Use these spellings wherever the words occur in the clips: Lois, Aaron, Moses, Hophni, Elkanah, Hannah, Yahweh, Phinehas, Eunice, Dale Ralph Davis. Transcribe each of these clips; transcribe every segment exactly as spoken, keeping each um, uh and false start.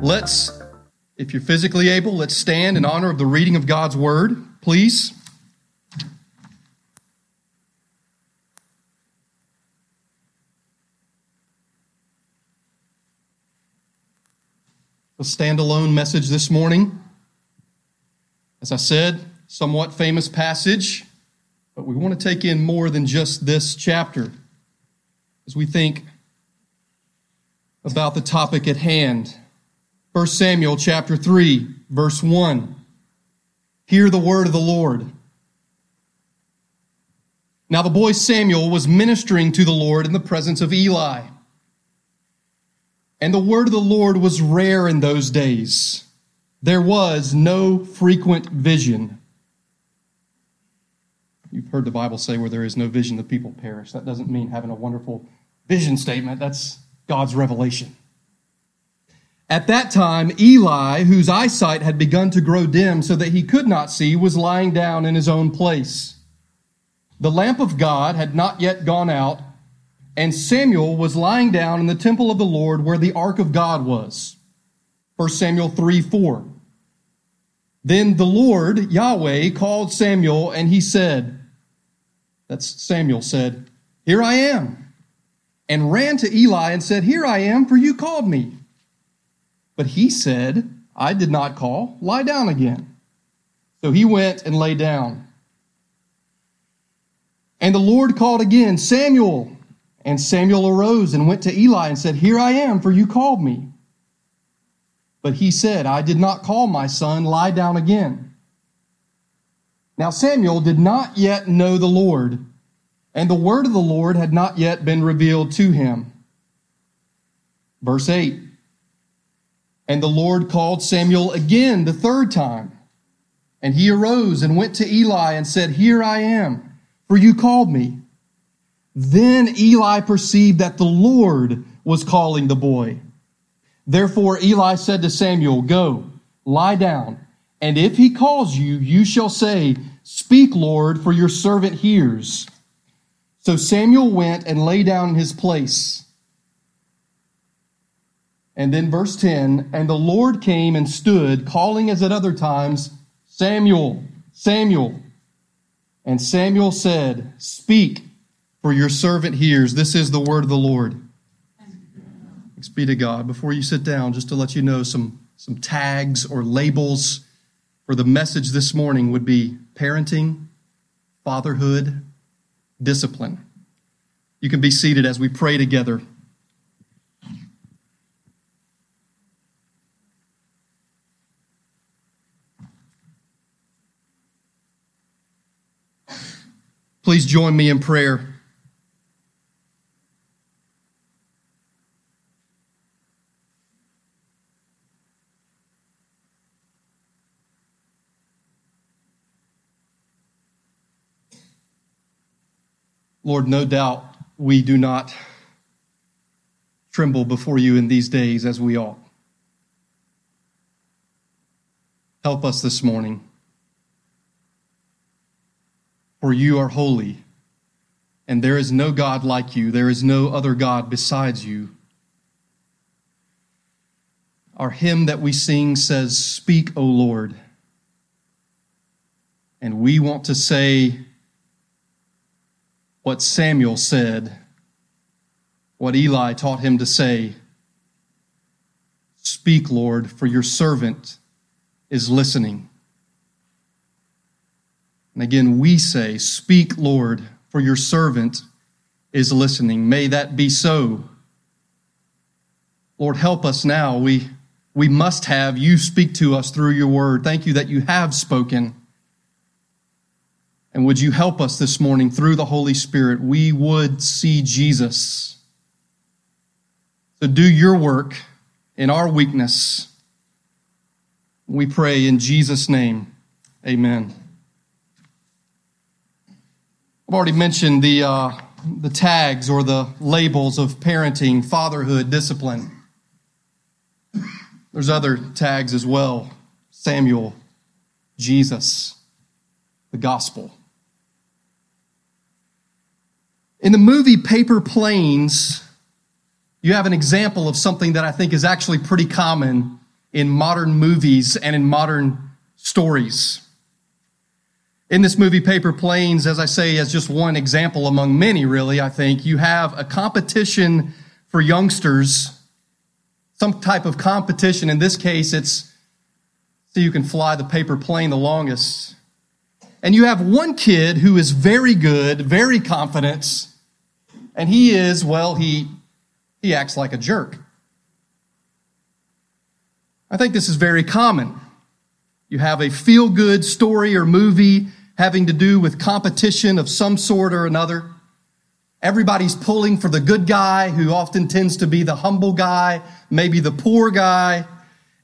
Let's, if you're physically able, let's stand in honor of the reading of God's word, please. A standalone message this morning. As I said, somewhat famous passage, but we want to take in more than just this chapter as we think about the topic at hand. First Samuel chapter three, verse one. Hear the word of the Lord. Now the boy Samuel was ministering to the Lord in the presence of Eli. And the word of the Lord was rare in those days. There was no frequent vision. You've heard the Bible say where there is no vision, the people perish. That doesn't mean having a wonderful vision statement. That's God's revelation. At that time, Eli, whose eyesight had begun to grow dim so that he could not see, was lying down in his own place. The lamp of God had not yet gone out, and Samuel was lying down in the temple of the Lord where the ark of God was. First Samuel three four. Then the Lord, Yahweh, called Samuel, and he said, that's Samuel said, "Here I am," and ran to Eli and said, "Here I am, for you called me." But he said, "I did not call. Lie down again." So he went and lay down. And the Lord called again, "Samuel." And Samuel arose and went to Eli and said, "Here I am, for you called me." But he said, "I did not call, my son. Lie down again." Now Samuel did not yet know the Lord, and the word of the Lord had not yet been revealed to him. Verse eight. And the Lord called Samuel again the third time. And he arose and went to Eli and said, "Here I am, for you called me." Then Eli perceived that the Lord was calling the boy. Therefore Eli said to Samuel, "Go, lie down, and if he calls you, you shall say, 'Speak, Lord, for your servant hears.'" So Samuel went and lay down in his place. And then verse ten, and the Lord came and stood, calling as at other times, "Samuel, Samuel." And Samuel said, "Speak, for your servant hears." This is the word of the Lord. Thanks be to God. Before you sit down, just to let you know, some, some tags or labels for the message this morning would be parenting, fatherhood, discipline. You can be seated as we pray together. Please join me in prayer. Lord, no doubt we do not tremble before you in these days as we ought. Help us this morning. For you are holy, and there is no God like you. There is no other God besides you. Our hymn that we sing says, "Speak, O Lord." And we want to say what Samuel said, what Eli taught him to say, "Speak, Lord, for your servant is listening." And again, we say, "Speak, Lord, for your servant is listening." May that be so. Lord, help us now. We, we must have you speak to us through your word. Thank you that you have spoken. And would you help us this morning through the Holy Spirit? We would see Jesus. So do your work in our weakness. We pray in Jesus' name. Amen. I've already mentioned the uh, the tags or the labels of parenting, fatherhood, discipline. There's other tags as well. Samuel, Jesus, the gospel. In the movie Paper Planes, you have an example of something that I think is actually pretty common in modern movies and in modern stories. In this movie, Paper Planes, as I say, as just one example among many, really, I think, you have a competition for youngsters, some type of competition. In this case, it's see who can fly the paper plane the longest. And you have one kid who is very good, very confident, and he is, well, he, he acts like a jerk. I think this is very common. You have a feel-good story or movie having to do with competition of some sort or another. Everybody's pulling for the good guy, who often tends to be the humble guy, maybe the poor guy.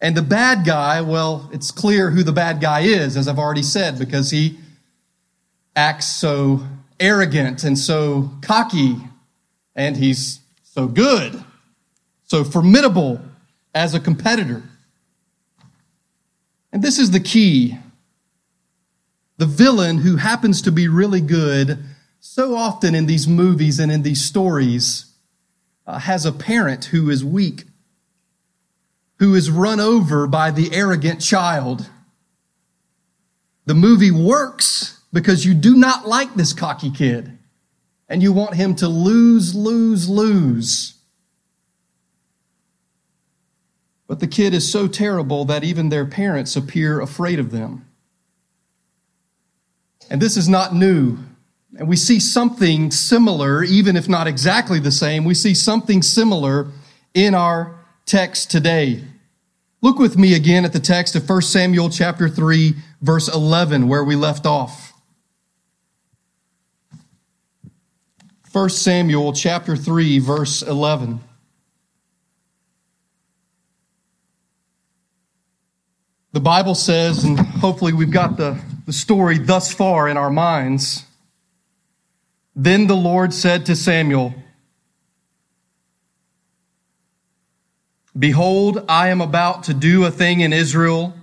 And the bad guy, well, it's clear who the bad guy is, as I've already said, because he acts so arrogant and so cocky, and he's so good, so formidable as a competitor. And this is the key. The villain who happens to be really good so often in these movies and in these stories uh, has a parent who is weak, who is run over by the arrogant child. The movie works because you do not like this cocky kid, and you want him to lose, lose, lose. But the kid is so terrible that even their parents appear afraid of them. And this is not new. And we see something similar, even if not exactly the same, we see something similar in our text today. Look with me again at the text of First Samuel chapter three, verse eleven, where we left off. First Samuel chapter three, verse eleven. The Bible says, and hopefully we've got the, the story thus far in our minds, "Then the Lord said to Samuel, 'Behold, I am about to do a thing in Israel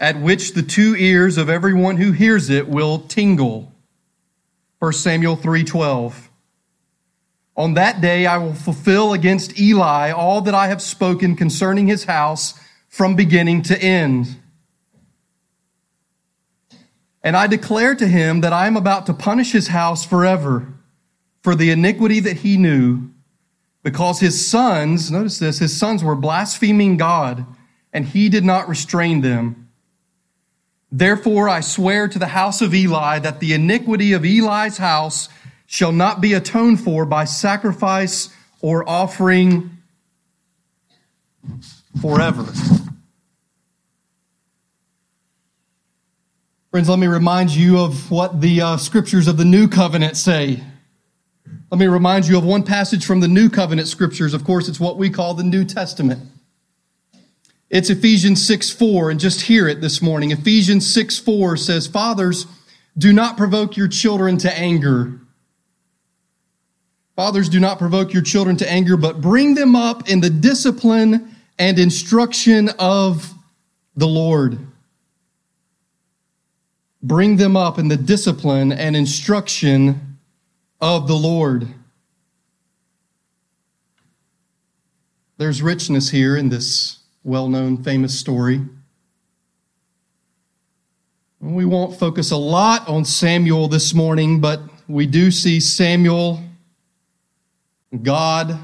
at which the two ears of everyone who hears it will tingle.'" First Samuel three twelve. "On that day I will fulfill against Eli all that I have spoken concerning his house from beginning to end. And I declare to him that I am about to punish his house forever for the iniquity that he knew, because his sons," notice this, "his sons were blaspheming God, and he did not restrain them. Therefore I swear to the house of Eli that the iniquity of Eli's house shall not be atoned for by sacrifice or offering forever." Friends, let me remind you of what the uh, scriptures of the New Covenant say. Let me remind you of one passage from the New Covenant scriptures. Of course, it's what we call the New Testament. It's Ephesians six four, and just hear it this morning. Ephesians six four says, "Fathers, do not provoke your children to anger. Fathers, do not provoke your children to anger, but bring them up in the discipline and instruction of the Lord." Bring them up in the discipline and instruction of the Lord. There's richness here in this well-known, famous story. We won't focus a lot on Samuel this morning, but we do see Samuel, God,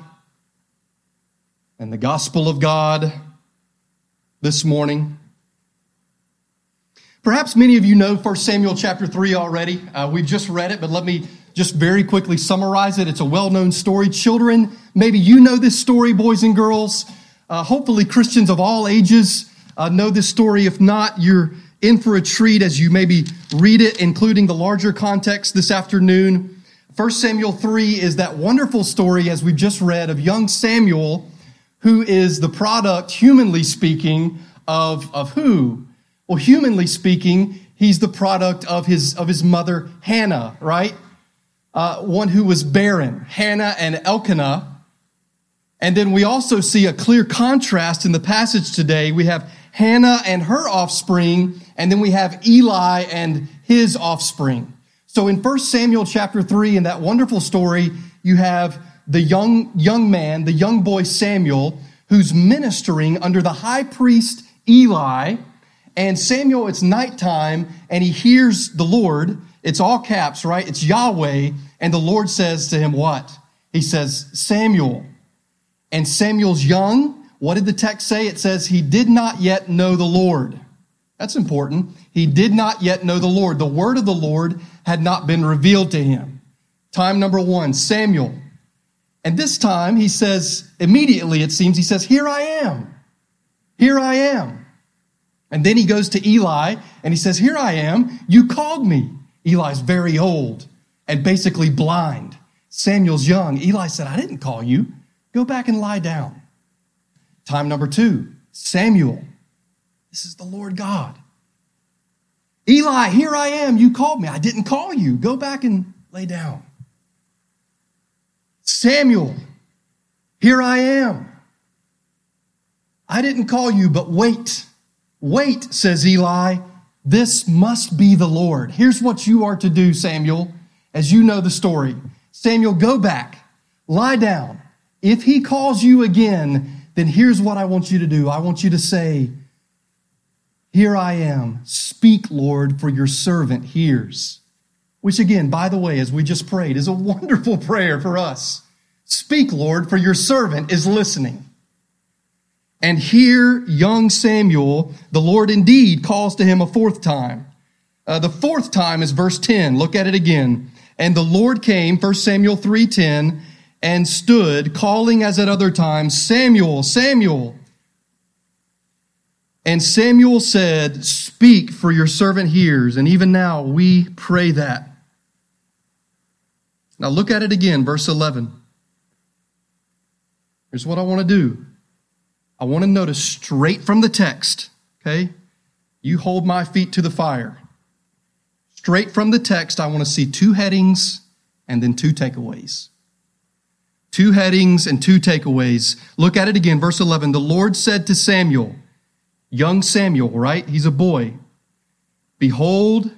and the gospel of God this morning. Perhaps many of you know First Samuel chapter three already. Uh, we've just read it, but let me just very quickly summarize it. It's a well-known story. Children, maybe you know this story, boys and girls. Uh, hopefully Christians of all ages uh, know this story. If not, you're in for a treat as you maybe read it, including the larger context this afternoon. First Samuel three is that wonderful story, as we've just read, of young Samuel, who is the product, humanly speaking, of, of who? Well, humanly speaking, he's the product of his of his mother, Hannah, right? Uh, one who was barren, Hannah and Elkanah. And then we also see a clear contrast in the passage today. We have Hannah and her offspring, and then we have Eli and his offspring. So in First Samuel chapter three, in that wonderful story, you have the young, young man, the young boy Samuel, who's ministering under the high priest Eli. And Samuel, it's nighttime, and he hears the Lord. It's all caps, right? It's Yahweh. And the Lord says to him what? He says, Samuel. And Samuel's young. What did the text say? It says he did not yet know the Lord. That's important. He did not yet know the Lord. The word of the Lord had not been revealed to him. Time number one, Samuel. And this time he says, immediately it seems, he says, here I am. Here I am. And then he goes to Eli and he says, here I am. You called me. Eli's very old and basically blind. Samuel's young. Eli said, I didn't call you. Go back and lie down. Time number two, Samuel. This is the Lord God. Eli, here I am. You called me. I didn't call you. Go back and lay down. Samuel, here I am. I didn't call you, but wait. Wait, says Eli. This must be the Lord. Here's what you are to do, Samuel. As you know the story. Samuel, go back. Lie down. If he calls you again, then here's what I want you to do. I want you to say, here I am. Speak, Lord, for your servant hears. Which again, by the way, as we just prayed, is a wonderful prayer for us. Speak, Lord, for your servant is listening. And here, young Samuel, the Lord indeed calls to him a fourth time. Uh, the fourth time is verse ten. Look at it again. And the Lord came, First Samuel three ten, and stood, calling as at other times, Samuel, Samuel. And Samuel said, speak, for your servant hears. And even now we pray that. Now look at it again, verse eleven. Here's what I want to do. I want to notice straight from the text, okay? You hold my feet to the fire. Straight from the text, I want to see two headings and then two takeaways. Two headings and two takeaways. Look at it again, verse eleven. The Lord said to Samuel, young Samuel, right? He's a boy. Behold,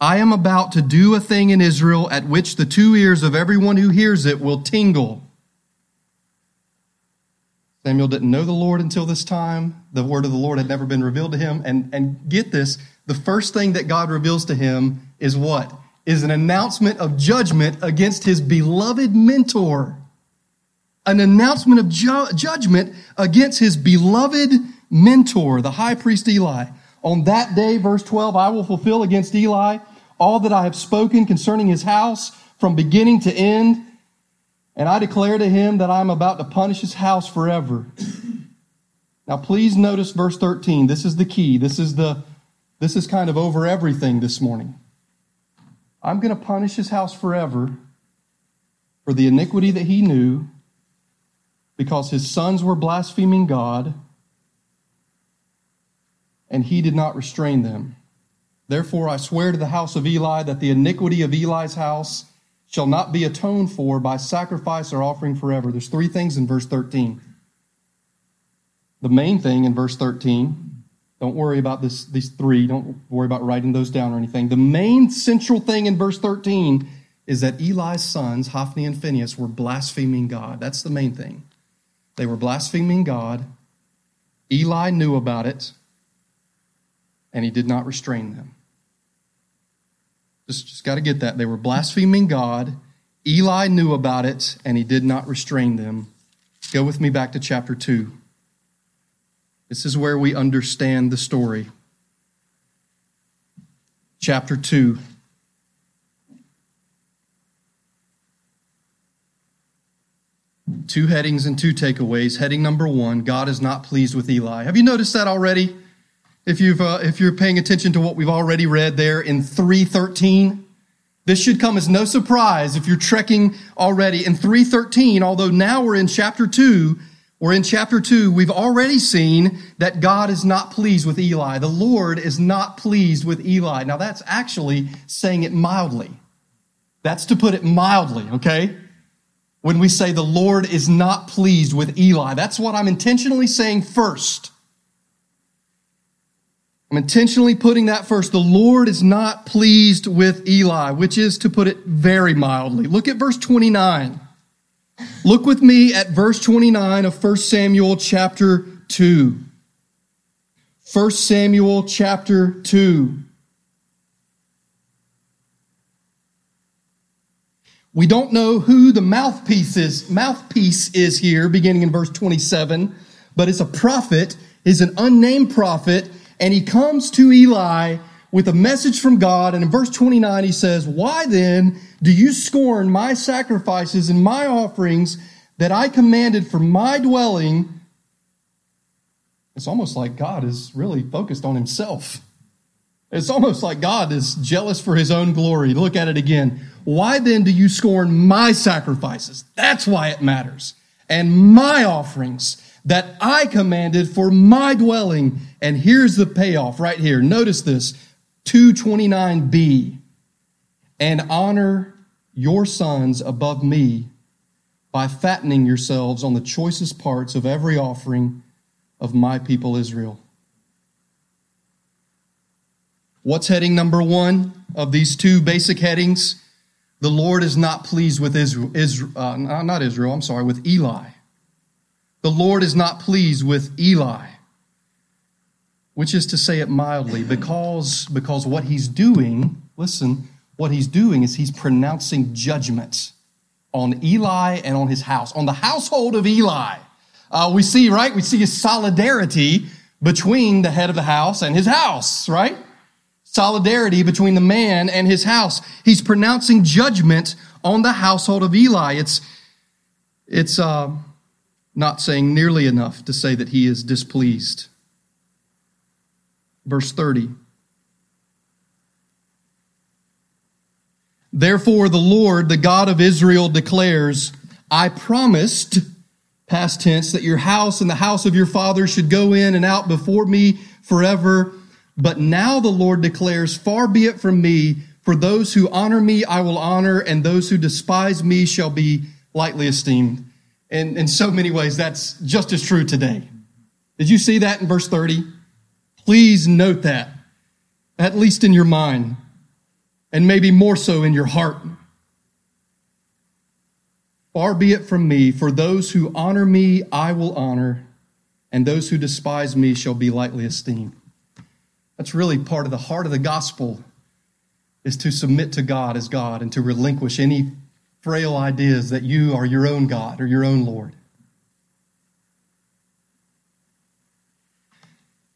I am about to do a thing in Israel at which the two ears of everyone who hears it will tingle. Samuel didn't know the Lord until this time. The word of the Lord had never been revealed to him. And, and get this, the first thing that God reveals to him is what? Is an announcement of judgment against his beloved mentor. An announcement of ju- judgment against his beloved mentor. Mentor, the high priest Eli. On that day, verse twelve, I will fulfill against Eli all that I have spoken concerning his house from beginning to end. And I declare to him that I am about to punish his house forever. Now, please notice verse thirteen. This is the key. This is the, this is kind of over everything this morning. I'm going to punish his house forever for the iniquity that he knew because his sons were blaspheming God. And he did not restrain them. Therefore, I swear to the house of Eli that the iniquity of Eli's house shall not be atoned for by sacrifice or offering forever. There's three things in verse thirteen. The main thing in verse thirteen, don't worry about this, these three. Don't worry about writing those down or anything. The main central thing in verse thirteen is that Eli's sons, Hophni and Phinehas, were blaspheming God. That's the main thing. They were blaspheming God. Eli knew about it. And he did not restrain them. Just, just got to get that. They were blaspheming God. Eli knew about it, and he did not restrain them. Go with me back to chapter two. This is where we understand the story. Chapter two. Two headings and two takeaways. Heading number one, God is not pleased with Eli. Have you noticed that already? If you've uh, if you're paying attention to what we've already read there in three thirteen, this should come as no surprise if you're trekking already. In three thirteen, although now we're in chapter two, we're in chapter two, we've already seen that God is not pleased with Eli. The Lord is not pleased with Eli. Now that's actually saying it mildly. That's to put it mildly, okay? When we say the Lord is not pleased with Eli, that's what I'm intentionally saying first. I'm intentionally putting that first. The Lord is not pleased with Eli, which is to put it very mildly. Look at verse twenty-nine. Look with me at verse twenty-nine of First Samuel chapter two. First Samuel chapter two. We don't know who the mouthpiece is, mouthpiece is here, beginning in verse twenty-seven, but it's a prophet, is an unnamed prophet, and he comes to Eli with a message from God. And in verse twenty-nine, he says, "Why then do you scorn my sacrifices and my offerings that I commanded for my dwelling?" It's almost like God is really focused on himself. It's almost like God is jealous for his own glory. Look at it again. "Why then do you scorn my sacrifices?" That's why it matters. "And my offerings that I commanded for my dwelling." And here's the payoff right here. Notice this, two twenty-nine b. "And honor your sons above me by fattening yourselves on the choicest parts of every offering of my people Israel." What's heading number one of these two basic headings? The Lord is not pleased with Israel, Israel uh, not Israel, I'm sorry, with Eli. The Lord is not pleased with Eli, which is to say it mildly, because, because what he's doing, listen, what he's doing is he's pronouncing judgment on Eli and on his house, on the household of Eli. Uh, we see, right, we see a solidarity between the head of the house and his house, right? Solidarity between the man and his house. He's pronouncing judgment on the household of Eli. It's it's uh, not saying nearly enough to say that he is displeased. Verse thirty. "Therefore the Lord, the God of Israel, declares, I promised," past tense, "that your house and the house of your father should go in and out before me forever. But now the Lord declares, far be it from me, for those who honor me I will honor, and those who despise me shall be lightly esteemed." And in so many ways, that's just as true today. Did you see that in verse thirty? Please note that, at least in your mind, and maybe more so in your heart. Far be it from me, for those who honor me I will honor, and those who despise me shall be lightly esteemed. That's really part of the heart of the gospel, is to submit to God as God and to relinquish any frail ideas that you are your own God or your own Lord.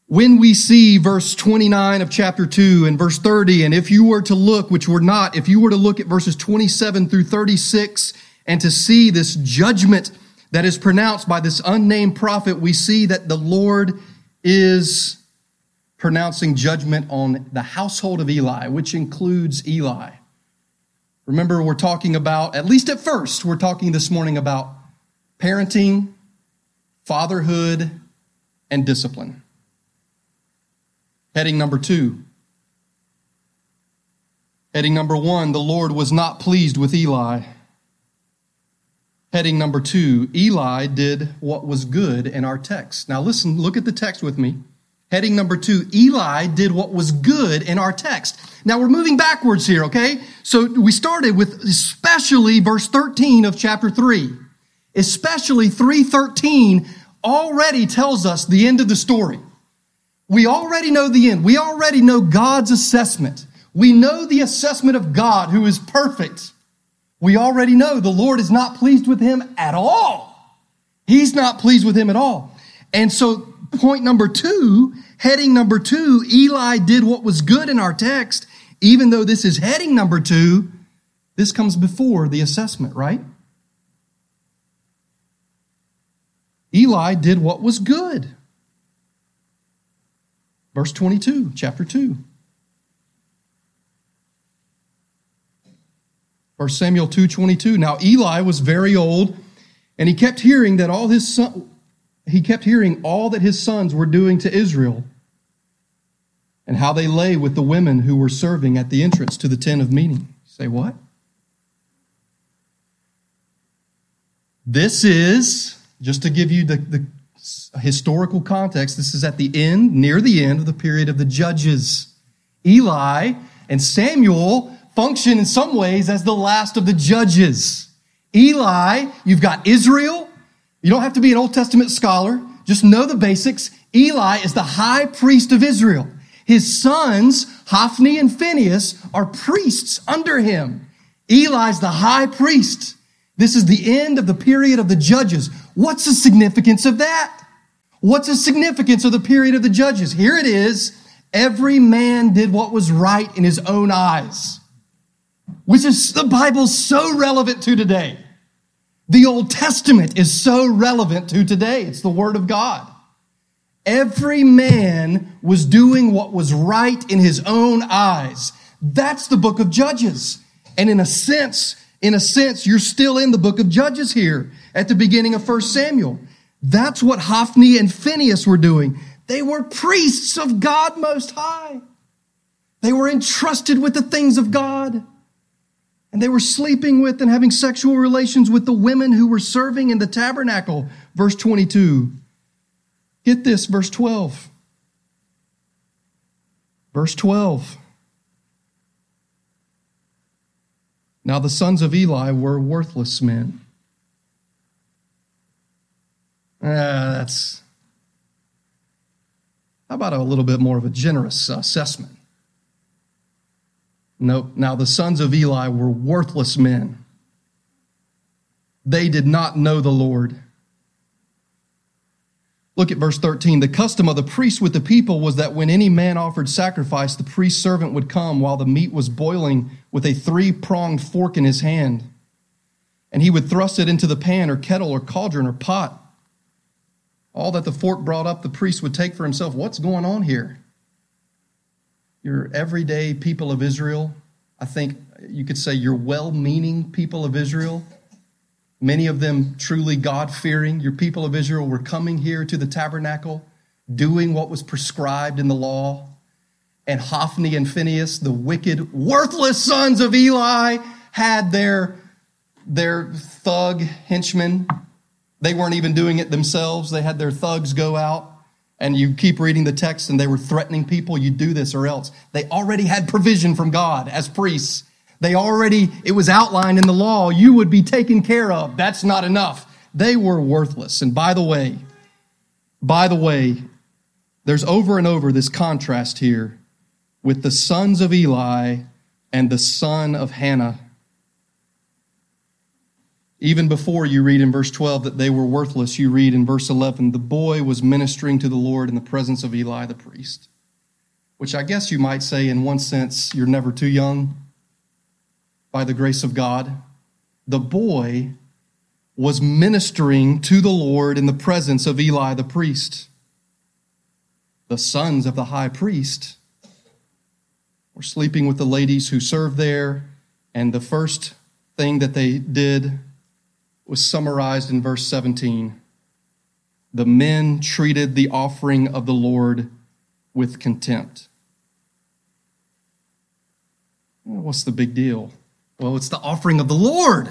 When we see verse twenty-nine of chapter two and verse thirty, and if you were to look, which we're not, if you were to look at verses twenty-seven through thirty-six and to see this judgment that is pronounced by this unnamed prophet, we see that the Lord is pronouncing judgment on the household of Eli, which includes Eli. Remember, we're talking about, at least at first, we're talking this morning about parenting, fatherhood, and discipline. Heading number two. Heading number one, the Lord was not pleased with Eli. Heading number two, Eli did what was good in our text. Now listen, look at the text with me. Heading number two, Eli did what was good in our text. Now we're moving backwards here, okay? So we started with especially verse thirteen of chapter three. Especially three thirteen already tells us the end of the story. We already know the end. We already know God's assessment. We know the assessment of God who is perfect. We already know the Lord is not pleased with him at all. He's not pleased with him at all. And so point number two, heading number two, Eli did what was good in our text. Even though this is heading number two, this comes before the assessment, right? Eli did what was good. Verse twenty-two, chapter two. First Samuel two twenty-two. "Now Eli was very old, and he kept hearing that all his son... He kept hearing all that his sons were doing to Israel and how they lay with the women who were serving at the entrance to the tent of meeting." You say, what? This is, just to give you the, the historical context, this is at the end, near the end of the period of the judges. Eli and Samuel function in some ways as the last of the judges. Eli, you've got Israel. You don't have to be an Old Testament scholar. Just know the basics. Eli is the high priest of Israel. His sons, Hophni and Phinehas, are priests under him. Eli's the high priest. This is the end of the period of the judges. What's the significance of that? What's the significance of the period of the judges? Here it is. Every man did what was right in his own eyes, which is the Bible's so relevant to today. The Old Testament is so relevant to today. It's the Word of God. Every man was doing what was right in his own eyes. That's the book of Judges. And in a sense, in a sense, you're still in the book of Judges here at the beginning of First Samuel. That's what Hophni and Phinehas were doing. They were priests of God Most High. They were entrusted with the things of God. And they were sleeping with and having sexual relations with the women who were serving in the tabernacle. Verse twenty-two. Get this, verse twelve. Verse twelve. Now the sons of Eli were worthless men. Ah, that's... How about a little bit more of a generous assessment? Nope. Now the sons of Eli were worthless men. They did not know the Lord. Look at verse thirteen. The custom of the priests with the people was that when any man offered sacrifice, the priest's servant would come while the meat was boiling with a three-pronged fork in his hand, and he would thrust it into the pan or kettle or cauldron or pot. All that the fork brought up, the priest would take for himself. What's going on here? Your everyday people of Israel, I think you could say your well-meaning people of Israel, many of them truly God-fearing, your people of Israel were coming here to the tabernacle, doing what was prescribed in the law. And Hophni and Phinehas, the wicked, worthless sons of Eli, had their, their thug henchmen. They weren't even doing it themselves. They had their thugs go out. And you keep reading the text, and they were threatening people, you do this or else. They already had provision from God as priests. They already, it was outlined in the law, you would be taken care of. That's not enough. They were worthless. And by the way, by the way, there's over and over this contrast here with the sons of Eli and the son of Hannah. Even before you read in verse twelve that they were worthless, you read in verse eleven, the boy was ministering to the Lord in the presence of Eli the priest. Which I guess you might say in one sense, you're never too young by the grace of God. The boy was ministering to the Lord in the presence of Eli the priest. The sons of the high priest were sleeping with the ladies who served there, and the first thing that they did was summarized in verse seventeen. The men treated the offering of the Lord with contempt. Well, what's the big deal? Well, it's the offering of the Lord.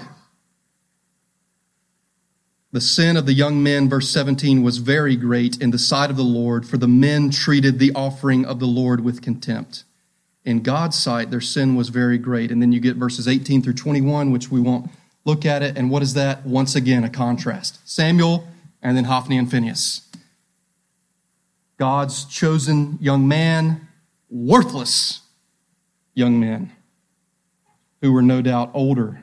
The sin of the young men, verse seventeen, was very great in the sight of the Lord, for the men treated the offering of the Lord with contempt. In God's sight, their sin was very great. And then you get verses eighteen through twenty-one, which we won't look at it, and what is that? Once again, a contrast. Samuel and then Hophni and Phinehas. God's chosen young man, worthless young men who were no doubt older.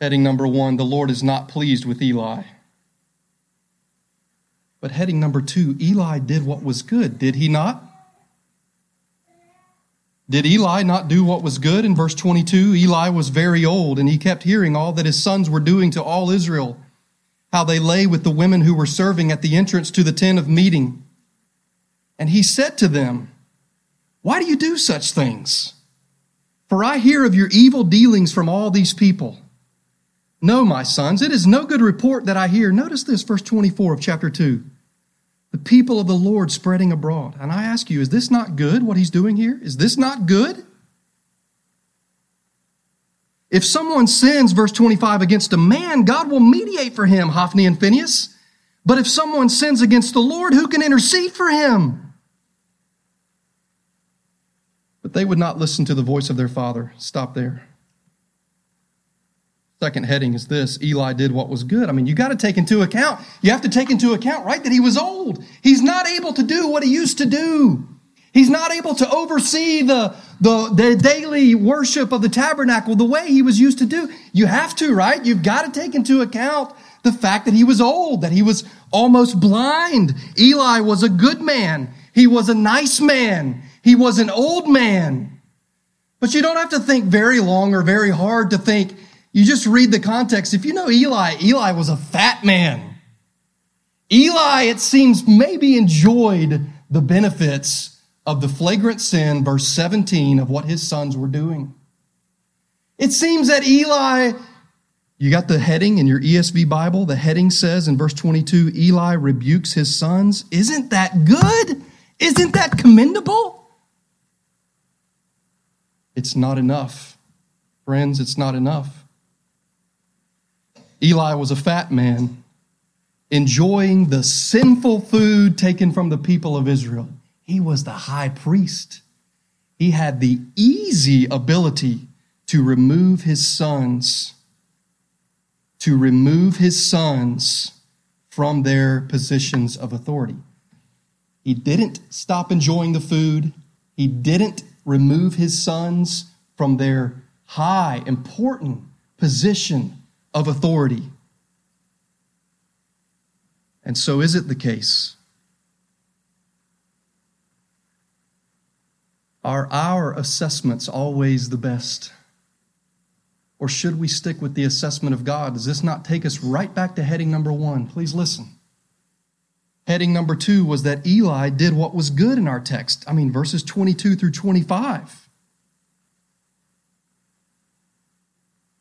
Heading number one, the Lord is not pleased with Eli. But heading number two, Eli did what was good, did he not? Did Eli not do what was good? In verse twenty-two, Eli was very old, and he kept hearing all that his sons were doing to all Israel, how they lay with the women who were serving at the entrance to the tent of meeting. And he said to them, why do you do such things? For I hear of your evil dealings from all these people. No, my sons, it is no good report that I hear. Notice this, verse twenty-four of chapter two. The people of the Lord spreading abroad. And I ask you, is this not good, what he's doing here? Is this not good? If someone sins, verse twenty-five, against a man, God will mediate for him, Hophni and Phinehas, But if someone sins against the Lord, who can intercede for him? But they would not listen to the voice of their father. Stop there. Second heading is this: Eli did what was good. I mean, you got to take into account, you have to take into account, right, that he was old. He's not able to do what he used to do. He's not able to oversee the, the, the daily worship of the tabernacle the way he was used to do. You have to, right? You've got to take into account the fact that he was old, that he was almost blind. Eli was a good man. He was a nice man. He was an old man. But you don't have to think very long or very hard to think. You just read the context. If you know Eli, Eli was a fat man. Eli, it seems, maybe enjoyed the benefits of the flagrant sin, verse seventeen, of what his sons were doing. It seems that Eli, you got the heading in your E S V Bible, the heading says in verse twenty-two, Eli rebukes his sons. Isn't that good? Isn't that commendable? It's not enough. Friends, it's not enough. Eli was a fat man, enjoying the sinful food taken from the people of Israel. He was the high priest. He had the easy ability to remove his sons, to remove his sons from their positions of authority. He didn't stop enjoying the food. He didn't remove his sons from their high, important position of authority. And so is it the case? Are our assessments always the best? Or should we stick with the assessment of God? Does this not take us right back to heading number one? Please listen. Heading number two was that Eli did what was good in our text. I mean, verses twenty-two through twenty-five.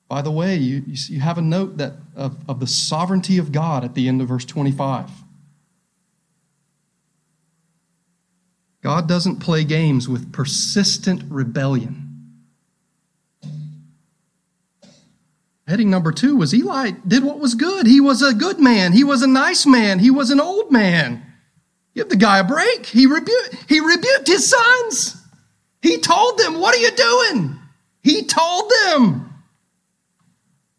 By the way, you, you have a note that of, of the sovereignty of God at the end of verse twenty-five. God doesn't play games with persistent rebellion. Heading number two was Eli did what was good. He was a good man. He was a nice man. He was an old man. Give the guy a break. He rebuked, he rebuked his sons. He told them, what are you doing? He told them.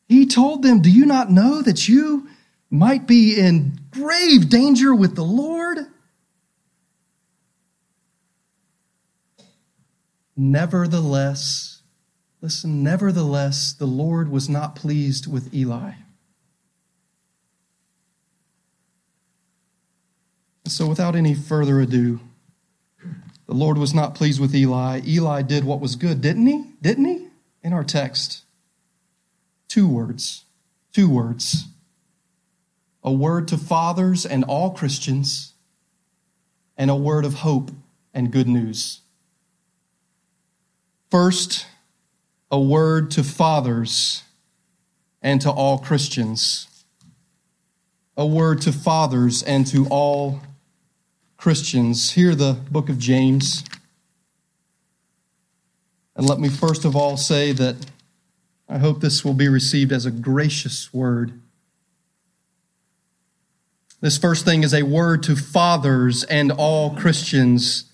He told them, do you not know that you might be in grave danger with the Lord? Nevertheless, listen, nevertheless, the Lord was not pleased with Eli. So without any further ado, the Lord was not pleased with Eli. Eli did what was good, didn't he? Didn't he? In our text. Two words, two words, a word to fathers and all Christians, and a word of hope and good news. First, a word to fathers and to all Christians, a word to fathers and to all Christians. Hear the book of James. And let me first of all say that I hope this will be received as a gracious word. This first thing is a word to fathers and all Christians.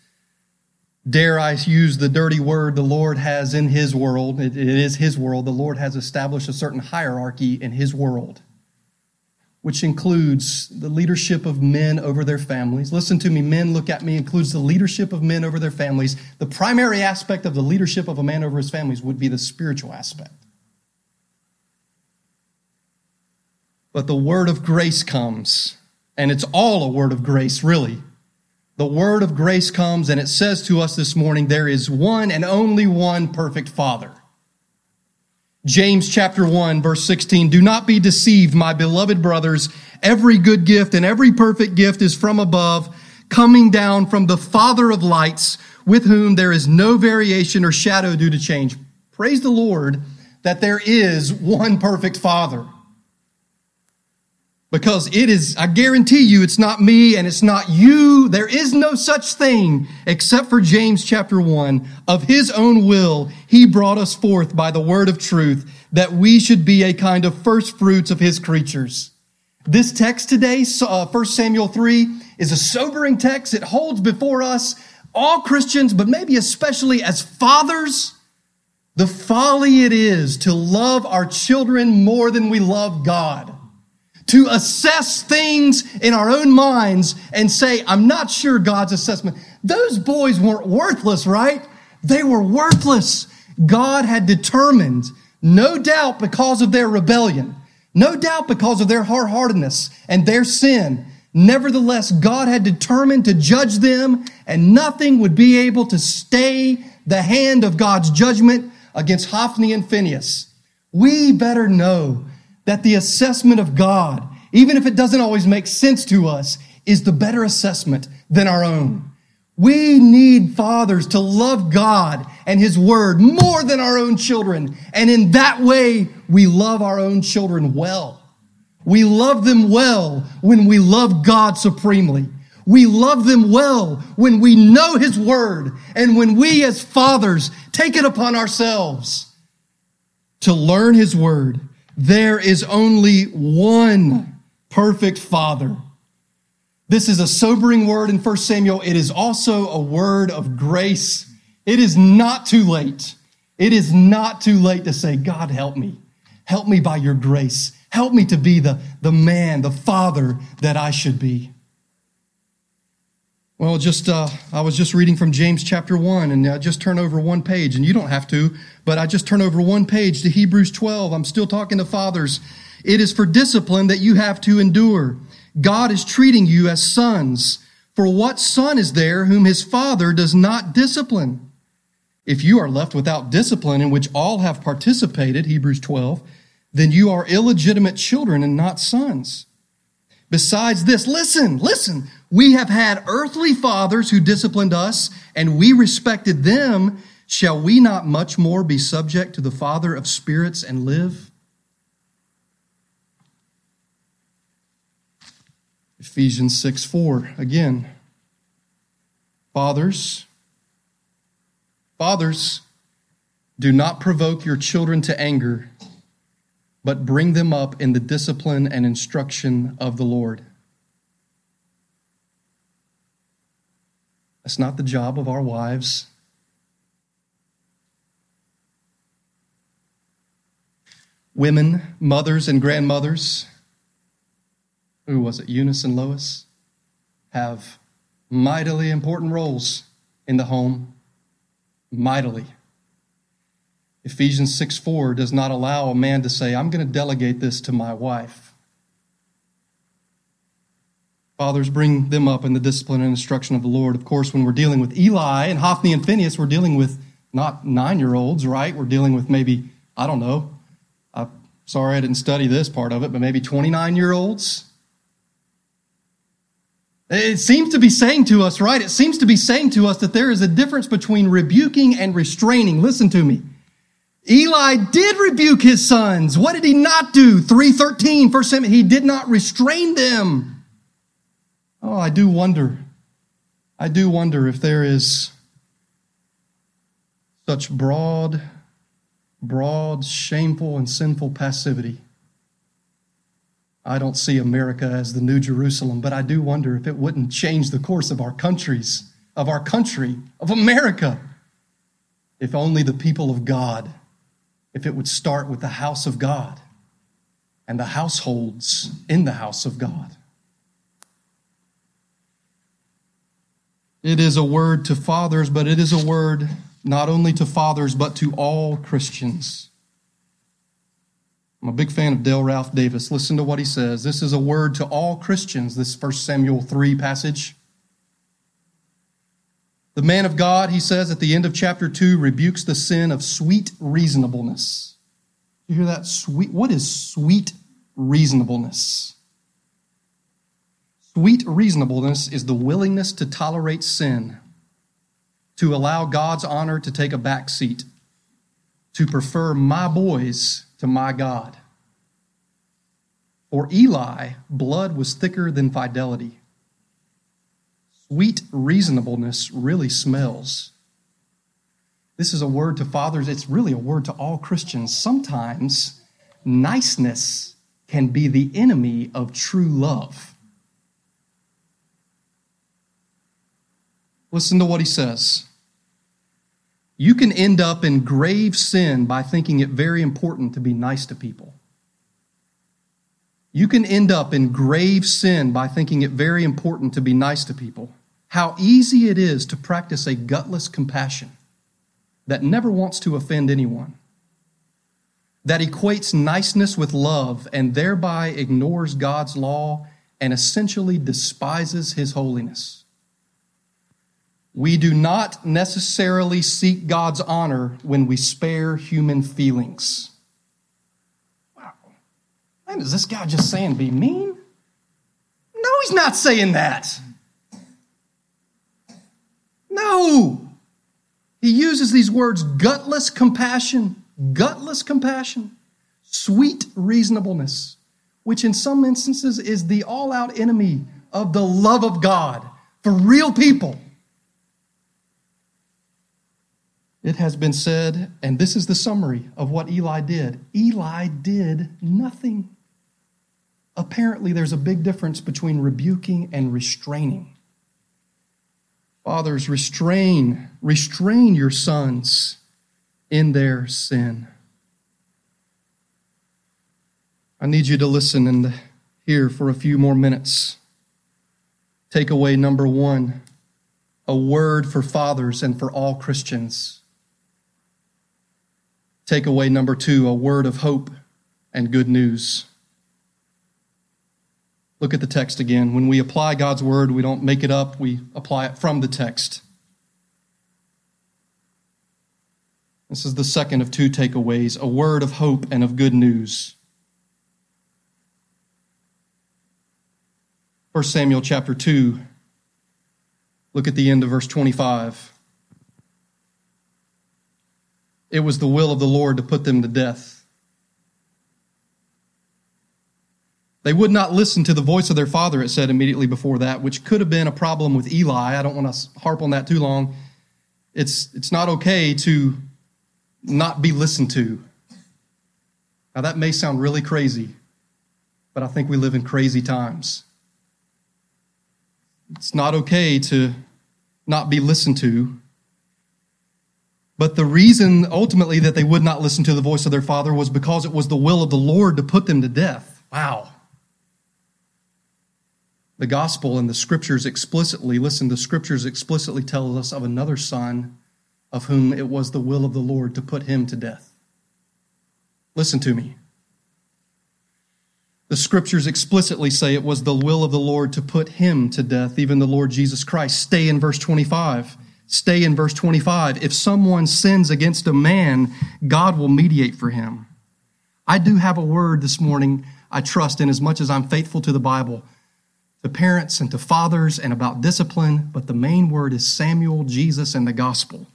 Dare I use the dirty word the Lord has in his world. It is his world. The Lord has established a certain hierarchy in his world, which includes the leadership of men over their families. Listen to me, men, look at me, includes the leadership of men over their families. The primary aspect of the leadership of a man over his families would be the spiritual aspect. But the word of grace comes, and it's all a word of grace, really. The word of grace comes, and it says to us this morning, there is one and only one perfect Father. James chapter one, verse sixteen, do not be deceived, my beloved brothers. Every good gift and every perfect gift is from above, coming down from the Father of lights, with whom there is no variation or shadow due to change. Praise the Lord that there is one perfect Father. Because it is, I guarantee you, it's not me and it's not you. There is no such thing except for James chapter one. Of his own will, he brought us forth by the word of truth that we should be a kind of first fruits of his creatures. This text today, uh, First Samuel three, is a sobering text. It holds before us, all Christians, but maybe especially as fathers, the folly it is to love our children more than we love God, to assess things in our own minds and say, I'm not sure God's assessment. Those boys weren't worthless, right? They were worthless. God had determined, no doubt because of their rebellion, no doubt because of their hard-heartedness and their sin. Nevertheless, God had determined to judge them, and nothing would be able to stay the hand of God's judgment against Hophni and Phinehas. We better know that the assessment of God, even if it doesn't always make sense to us, is the better assessment than our own. We need fathers to love God and His Word more than our own children. And in that way, we love our own children well. We love them well when we love God supremely. We love them well when we know His Word and when we as fathers take it upon ourselves to learn His Word. There is only one perfect Father. This is a sobering word in First Samuel. It is also a word of grace. It is not too late. It is not too late to say, God, help me. Help me by your grace. Help me to be the, the man, the father that I should be. Well, just uh, I was just reading from James chapter one, and I just turn over one page, and you don't have to, but I just turn over one page to Hebrews twelve. I'm still talking to fathers. It is for discipline that you have to endure. God is treating you as sons. For what son is there whom his father does not discipline? If you are left without discipline, in which all have participated, Hebrews twelve, then you are illegitimate children and not sons. Besides this, listen, listen, we have had earthly fathers who disciplined us, and we respected them. Shall we not much more be subject to the Father of spirits and live? Ephesians six four, again. Fathers, fathers, do not provoke your children to anger, but bring them up in the discipline and instruction of the Lord. That's not the job of our wives. Women, mothers and grandmothers, who was it, Eunice and Lois, have mightily important roles in the home. Mightily. Ephesians six four does not allow a man to say, I'm going to delegate this to my wife. Fathers, bring them up in the discipline and instruction of the Lord. Of course, when we're dealing with Eli and Hophni and Phinehas, we're dealing with not nine-year-olds, right? We're dealing with maybe, I don't know, I'm sorry I didn't study this part of it, but maybe twenty-nine-year-olds. It seems to be saying to us, right? It seems to be saying to us that there is a difference between rebuking and restraining. Listen to me. Eli did rebuke his sons. What did he not do? three thirteen, First Samuel, he did not restrain them. Oh, I do wonder. I do wonder if there is such broad, broad, shameful, and sinful passivity. I don't see America as the New Jerusalem, but I do wonder if it wouldn't change the course of our countries, of our country, of America, if only the people of God, if it would start with the house of God and the households in the house of God. It is a word to fathers, but it is a word not only to fathers, but to all Christians. I'm a big fan of Dale Ralph Davis. Listen to what he says. This is a word to all Christians, this First Samuel three passage. The man of God, he says at the end of chapter two, rebukes the sin of sweet reasonableness. You hear that? Sweet. What is sweet reasonableness? Sweet reasonableness is the willingness to tolerate sin, to allow God's honor to take a back seat, to prefer my boys to my God. For Eli, blood was thicker than fidelity. Sweet reasonableness really smells. This is a word to fathers. It's really a word to all Christians. Sometimes niceness can be the enemy of true love. Listen to what he says. You can end up in grave sin by thinking it very important to be nice to people. You can end up in grave sin by thinking it very important to be nice to people. How easy it is to practice a gutless compassion that never wants to offend anyone, that equates niceness with love and thereby ignores God's law and essentially despises his holiness. We do not necessarily seek God's honor when we spare human feelings. Wow. Man, is this guy just saying be mean? No, he's not saying that. No. He uses these words, gutless compassion, gutless compassion, sweet reasonableness, which in some instances is the all-out enemy of the love of God for real people. It has been said, and this is the summary of what Eli did. Eli did nothing. Apparently, there's a big difference between rebuking and restraining. Fathers, restrain, restrain your sons in their sin. I need you to listen and hear for a few more minutes. Takeaway number one, a word for fathers and for all Christians. Takeaway number two, a word of hope and good news. Look at the text again. When we apply God's word, we don't make it up. We apply it from the text. This is the second of two takeaways, a word of hope and of good news. First Samuel chapter two, look at the end of verse twenty-five. It was the will of the Lord to put them to death. They would not listen to the voice of their father, it said immediately before that, which could have been a problem with Eli. I don't want to harp on that too long. It's, it's not okay to not be listened to. Now, that may sound really crazy, but I think we live in crazy times. It's not okay to not be listened to. But the reason ultimately that they would not listen to the voice of their father was because it was the will of the Lord to put them to death. Wow. The gospel and the scriptures explicitly, listen, the scriptures explicitly tell us of another son of whom it was the will of the Lord to put him to death. Listen to me. The scriptures explicitly say it was the will of the Lord to put him to death, even the Lord Jesus Christ. Stay in verse twenty-five. Stay in verse twenty-five. If someone sins against a man, God will mediate for him. I do have a word this morning, I trust, in as much as I'm faithful to the Bible, to parents and to fathers and about discipline, but the main word is Samuel, Jesus, and the gospel.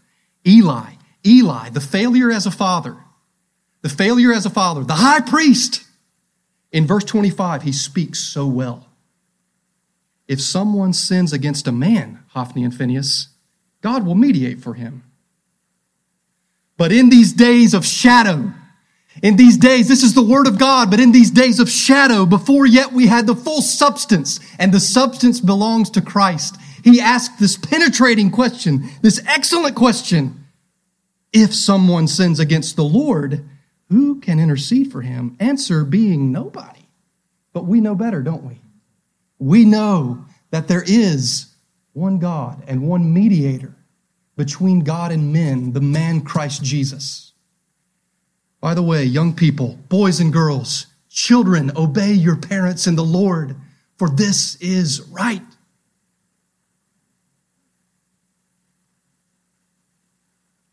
Eli, Eli, the failure as a father, the failure as a father, the high priest. In verse twenty-five, he speaks so well. If someone sins against a man, Hophni and Phinehas, God will mediate for him. But in these days of shadow, in these days, this is the word of God, but in these days of shadow, before yet we had the full substance, and the substance belongs to Christ, he asked this penetrating question, this excellent question, if someone sins against the Lord, who can intercede for him? Answer being nobody. But we know better, don't we? We know that there is one God and one mediator between God and men, the man Christ Jesus. By the way, young people, boys and girls, children, obey your parents in the Lord, for this is right.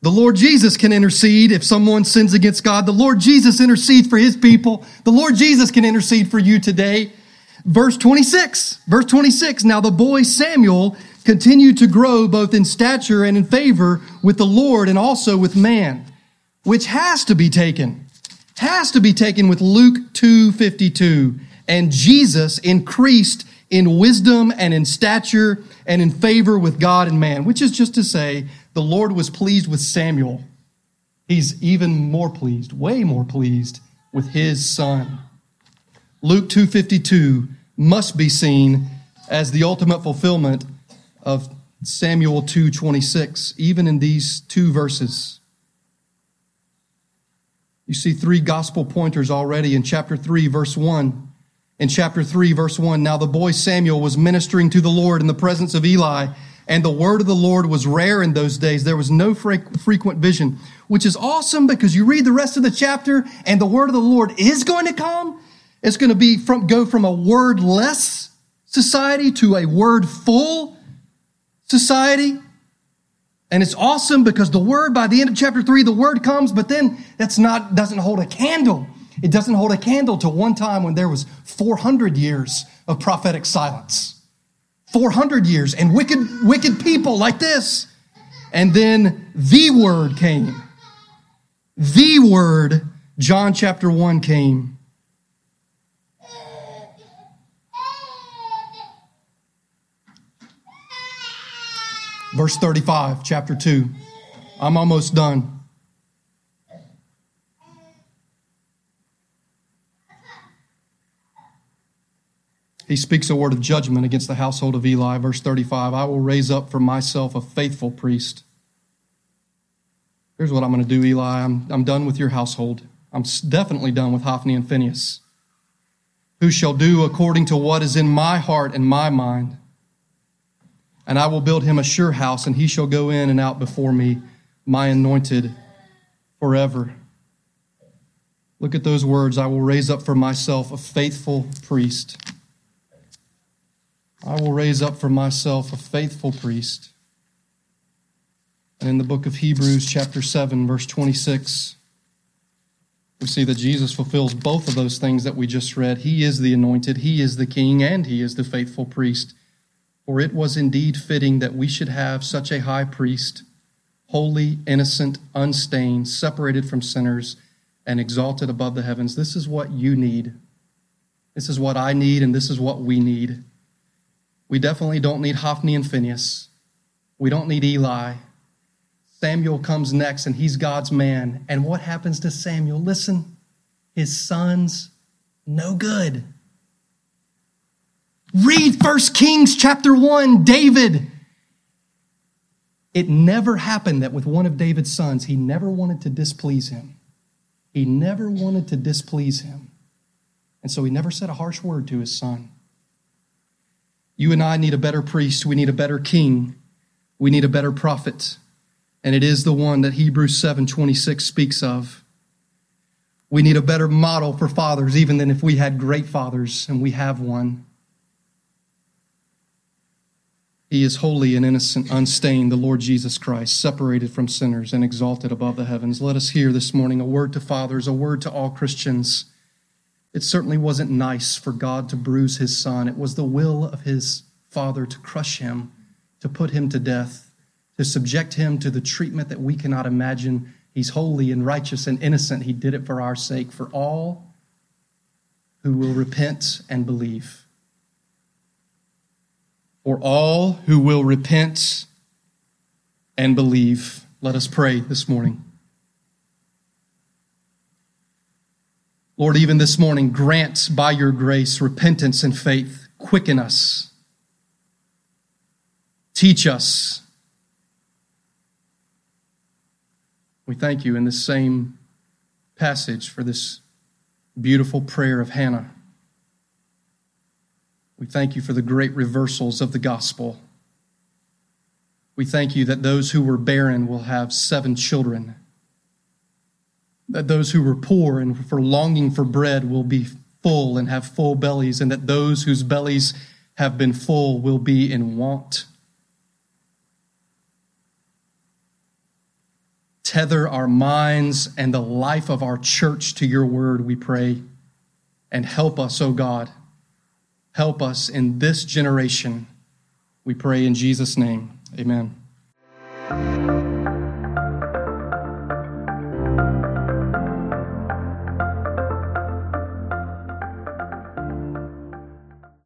The Lord Jesus can intercede if someone sins against God. The Lord Jesus intercedes for his people. The Lord Jesus can intercede for you today. Verse twenty-six, verse twenty-six, now the boy Samuel continued to grow both in stature and in favor with the Lord and also with man, which has to be taken, has to be taken with Luke two fifty-two. And Jesus increased in wisdom and in stature and in favor with God and man, which is just to say, the Lord was pleased with Samuel. He's even more pleased, way more pleased with his son. Luke two fifty-two must be seen as the ultimate fulfillment of Samuel two twenty-six, even in these two verses. You see three gospel pointers already in chapter three, verse one. In chapter three, verse one, now the boy Samuel was ministering to the Lord in the presence of Eli, and the word of the Lord was rare in those days. There was no frequent vision, which is awesome because you read the rest of the chapter and the word of the Lord is going to come. It's going to be from, go from a wordless society to a word-full society. And it's awesome because the word, by the end of chapter three, the word comes, but then that's not, doesn't hold a candle. It doesn't hold a candle to one time when there was four hundred years of prophetic silence. four hundred years and wicked, wicked people like this. And then the word came. The word, John chapter one came. Verse thirty-five, chapter two. I'm almost done. He speaks a word of judgment against the household of Eli. Verse thirty-five, I will raise up for myself a faithful priest. Here's what I'm going to do, Eli. I'm, I'm done with your household. I'm definitely done with Hophni and Phinehas, who shall do according to what is in my heart and my mind. And I will build him a sure house, and he shall go in and out before me, my anointed forever. Look at those words. I will raise up for myself a faithful priest. I will raise up for myself a faithful priest. And in the book of Hebrews, chapter seven, verse twenty-six, we see that Jesus fulfills both of those things that we just read. He is the anointed, he is the king, and he is the faithful priest. For it was indeed fitting that we should have such a high priest, holy, innocent, unstained, separated from sinners, and exalted above the heavens. This is what you need. This is what I need, and this is what we need. We definitely don't need Hophni and Phinehas. We don't need Eli. Samuel comes next, and he's God's man. And what happens to Samuel? Listen, his son's no good. Read First Kings chapter one, David. It never happened that with one of David's sons, he never wanted to displease him. He never wanted to displease him. And so he never said a harsh word to his son. You and I need a better priest. We need a better king. We need a better prophet. And it is the one that Hebrews seven twenty-six speaks of. We need a better model for fathers, even than if we had great fathers, and we have one. He is holy and innocent, unstained, the Lord Jesus Christ, separated from sinners and exalted above the heavens. Let us hear this morning a word to fathers, a word to all Christians. It certainly wasn't nice for God to bruise his son. It was the will of his father to crush him, to put him to death, to subject him to the treatment that we cannot imagine. He's holy and righteous and innocent. He did it for our sake, for all who will repent and believe. For all who will repent and believe. Let us pray this morning. Lord, even this morning, grant by your grace repentance and faith. Quicken us. Teach us. We thank you in this same passage for this beautiful prayer of Hannah. We thank you for the great reversals of the gospel. We thank you that those who were barren will have seven children. That those who were poor and for longing for bread will be full and have full bellies, and that those whose bellies have been full will be in want. Tether our minds and the life of our church to your word, we pray, and help us, O God. Help us in this generation. We pray in Jesus' name. Amen.